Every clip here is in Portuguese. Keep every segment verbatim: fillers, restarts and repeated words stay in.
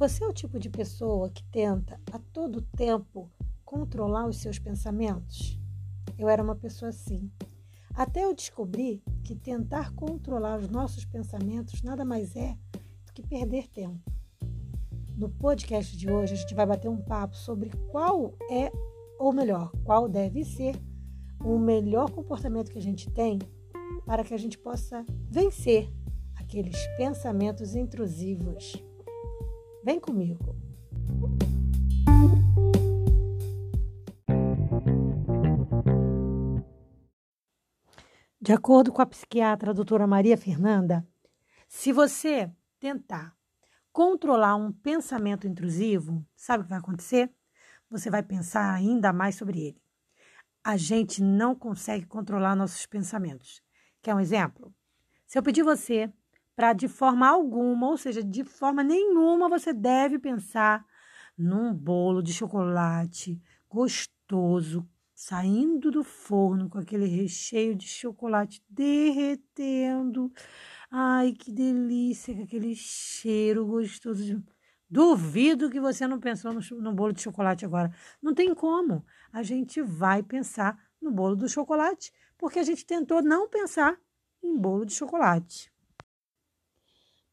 Você é o tipo de pessoa que tenta a todo tempo controlar os seus pensamentos? Eu era uma pessoa assim. Até eu descobri que tentar controlar os nossos pensamentos nada mais é do que perder tempo. No podcast de hoje a gente vai bater um papo sobre qual é, ou melhor, qual deve ser o melhor comportamento que a gente tem para que a gente possa vencer aqueles pensamentos intrusivos. Vem comigo! De acordo com a psiquiatra a doutora Maria Fernanda, se você tentar controlar um pensamento intrusivo, sabe o que vai acontecer? Você vai pensar ainda mais sobre ele. A gente não consegue controlar nossos pensamentos. Quer um exemplo? Se eu pedir você para de forma alguma, ou seja, de forma nenhuma, você deve pensar num bolo de chocolate gostoso, saindo do forno com aquele recheio de chocolate derretendo. Ai, que delícia, aquele cheiro gostoso. De... Duvido que você não pensou no, no bolo de chocolate agora. Não tem como. A gente vai pensar no bolo do chocolate, porque a gente tentou não pensar em bolo de chocolate.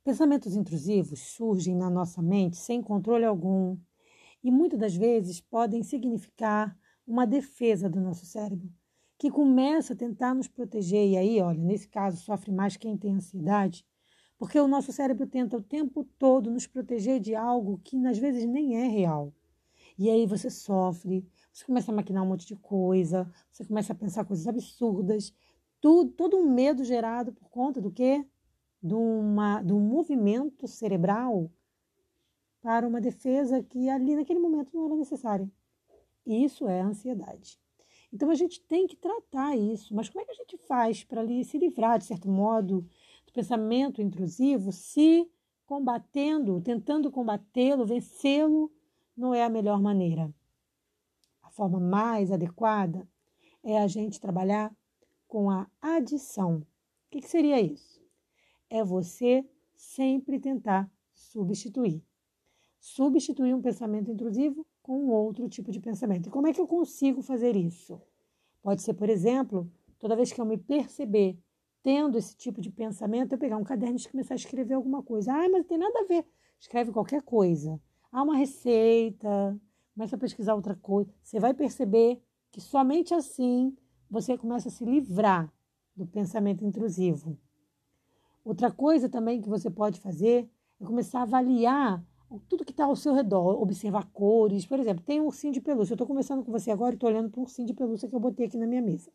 Pensamentos intrusivos surgem na nossa mente sem controle algum e muitas das vezes podem significar uma defesa do nosso cérebro, que começa a tentar nos proteger. E aí, olha, nesse caso, sofre mais quem tem ansiedade, porque o nosso cérebro tenta o tempo todo nos proteger de algo que, às vezes, nem é real. E aí você sofre, você começa a maquinar um monte de coisa, você começa a pensar coisas absurdas, tudo, todo um medo gerado por conta do quê? De, uma, de um movimento cerebral para uma defesa que ali, naquele momento, não era necessária. E isso é a ansiedade. Então, a gente tem que tratar isso. Mas como é que a gente faz para se livrar, de certo modo, do pensamento intrusivo, se combatendo, tentando combatê-lo, vencê-lo, não é a melhor maneira? A forma mais adequada é a gente trabalhar com a adição. O que, que seria isso? É você sempre tentar substituir. Substituir um pensamento intrusivo com outro tipo de pensamento. E como é que eu consigo fazer isso? Pode ser, por exemplo, toda vez que eu me perceber tendo esse tipo de pensamento, eu pegar um caderno e começar a escrever alguma coisa. Ah, mas não tem nada a ver. Escreve qualquer coisa. Ah, uma receita. Começa a pesquisar outra coisa. Você vai perceber que somente assim você começa a se livrar do pensamento intrusivo. Outra coisa também que você pode fazer é começar a avaliar tudo que está ao seu redor, observar cores. Por exemplo, tem um ursinho de pelúcia. Eu estou conversando com você agora e estou olhando para um ursinho de pelúcia que eu botei aqui na minha mesa.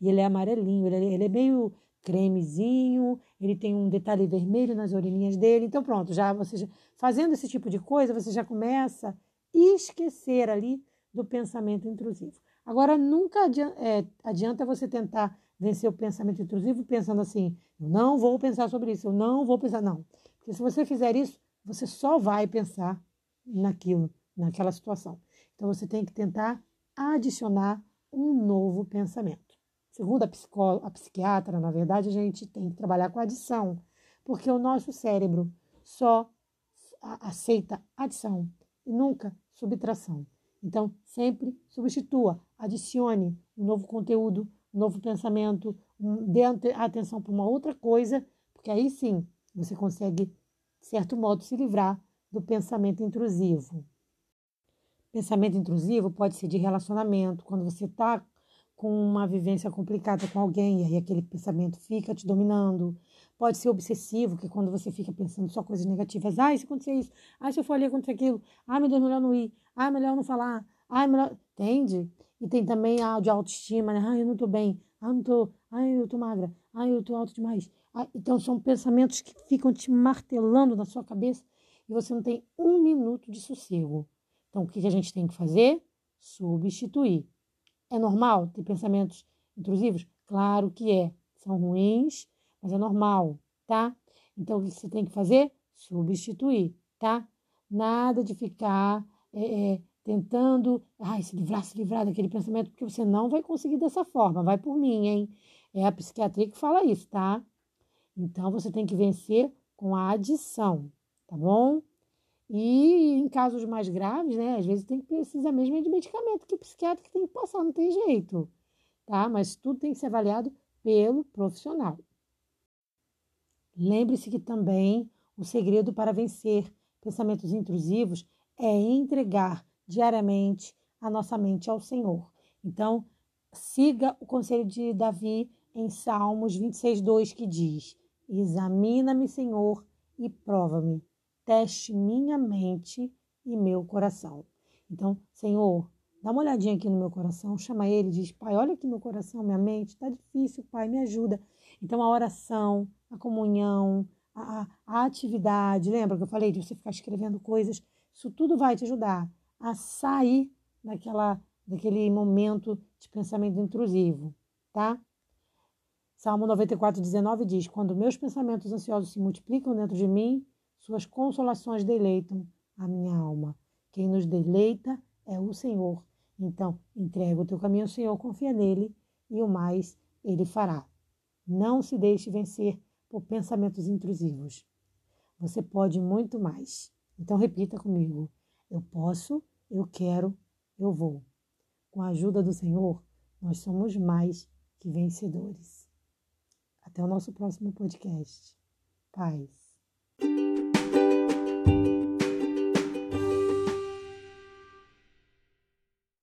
E ele é amarelinho, ele é, ele é meio cremezinho, ele tem um detalhe vermelho nas orelhinhas dele. Então pronto, já você já, fazendo esse tipo de coisa, você já começa a esquecer ali do pensamento intrusivo. Agora, nunca adianta, é, adianta você tentar vencer o pensamento intrusivo pensando assim, eu não vou pensar sobre isso, eu não vou pensar, não. Porque se você fizer isso, você só vai pensar naquilo, naquela situação. Então, você tem que tentar adicionar um novo pensamento. Segundo a, psicó- a psiquiatra, na verdade, a gente tem que trabalhar com adição, porque o nosso cérebro só a- aceita adição e nunca subtração. Então, sempre substitua, adicione um novo conteúdo, um novo pensamento, um, dê atenção para uma outra coisa, porque aí sim você consegue, de certo modo, se livrar do pensamento intrusivo. Pensamento intrusivo pode ser de relacionamento, quando você está com uma vivência complicada com alguém e aí aquele pensamento fica te dominando. Pode ser obsessivo, que é quando você fica pensando só coisas negativas. Ah, se acontecer isso? Ah, se eu for ali, acontecer aquilo? Ah, meu Deus, melhor não ir. Ah, melhor não falar. Ah, melhor... Entende? E tem também a de autoestima, né? Ah, eu não estou bem. Ah, não tô... ah, eu tô magra. Ah, eu tô alto demais. Então, são pensamentos que ficam te martelando na sua cabeça e você não tem um minuto de sossego. Então, o que a gente tem que fazer? Substituir. É normal ter pensamentos intrusivos? Claro que é. São ruins, mas é normal, tá? Então, o que você tem que fazer? Substituir, tá? Nada de ficar é, é, tentando ai, se livrar, se livrar daquele pensamento, porque você não vai conseguir dessa forma. Vai por mim, hein? É a psiquiatria que fala isso, tá? Então, você tem que vencer com a adição, tá bom? E em casos mais graves, né, às vezes tem que precisar mesmo de medicamento que o psiquiatra que tem que passar, não tem jeito, tá? Mas tudo tem que ser avaliado pelo profissional. Lembre-se que também o segredo para vencer pensamentos intrusivos é entregar diariamente a nossa mente ao Senhor. Então, siga o conselho de Davi em Salmos vinte e seis, dois, que diz: examina-me, Senhor, e prova-me. Teste minha mente e meu coração. Então, Senhor, dá uma olhadinha aqui no meu coração, chama ele, diz: Pai, olha aqui meu coração, minha mente, está difícil, Pai, me ajuda. Então, a oração, a comunhão, a, a atividade, lembra que eu falei de você ficar escrevendo coisas? Isso tudo vai te ajudar a sair daquela, daquele momento de pensamento intrusivo, tá? Salmo noventa e quatro, dezenove diz: quando meus pensamentos ansiosos se multiplicam dentro de mim, suas consolações deleitam a minha alma. Quem nos deleita é o Senhor. Então, entrega o teu caminho ao Senhor, confia nele e o mais ele fará. Não se deixe vencer por pensamentos intrusivos. Você pode muito mais. Então, repita comigo. Eu posso, eu quero, eu vou. Com a ajuda do Senhor, nós somos mais que vencedores. Até o nosso próximo podcast. Paz.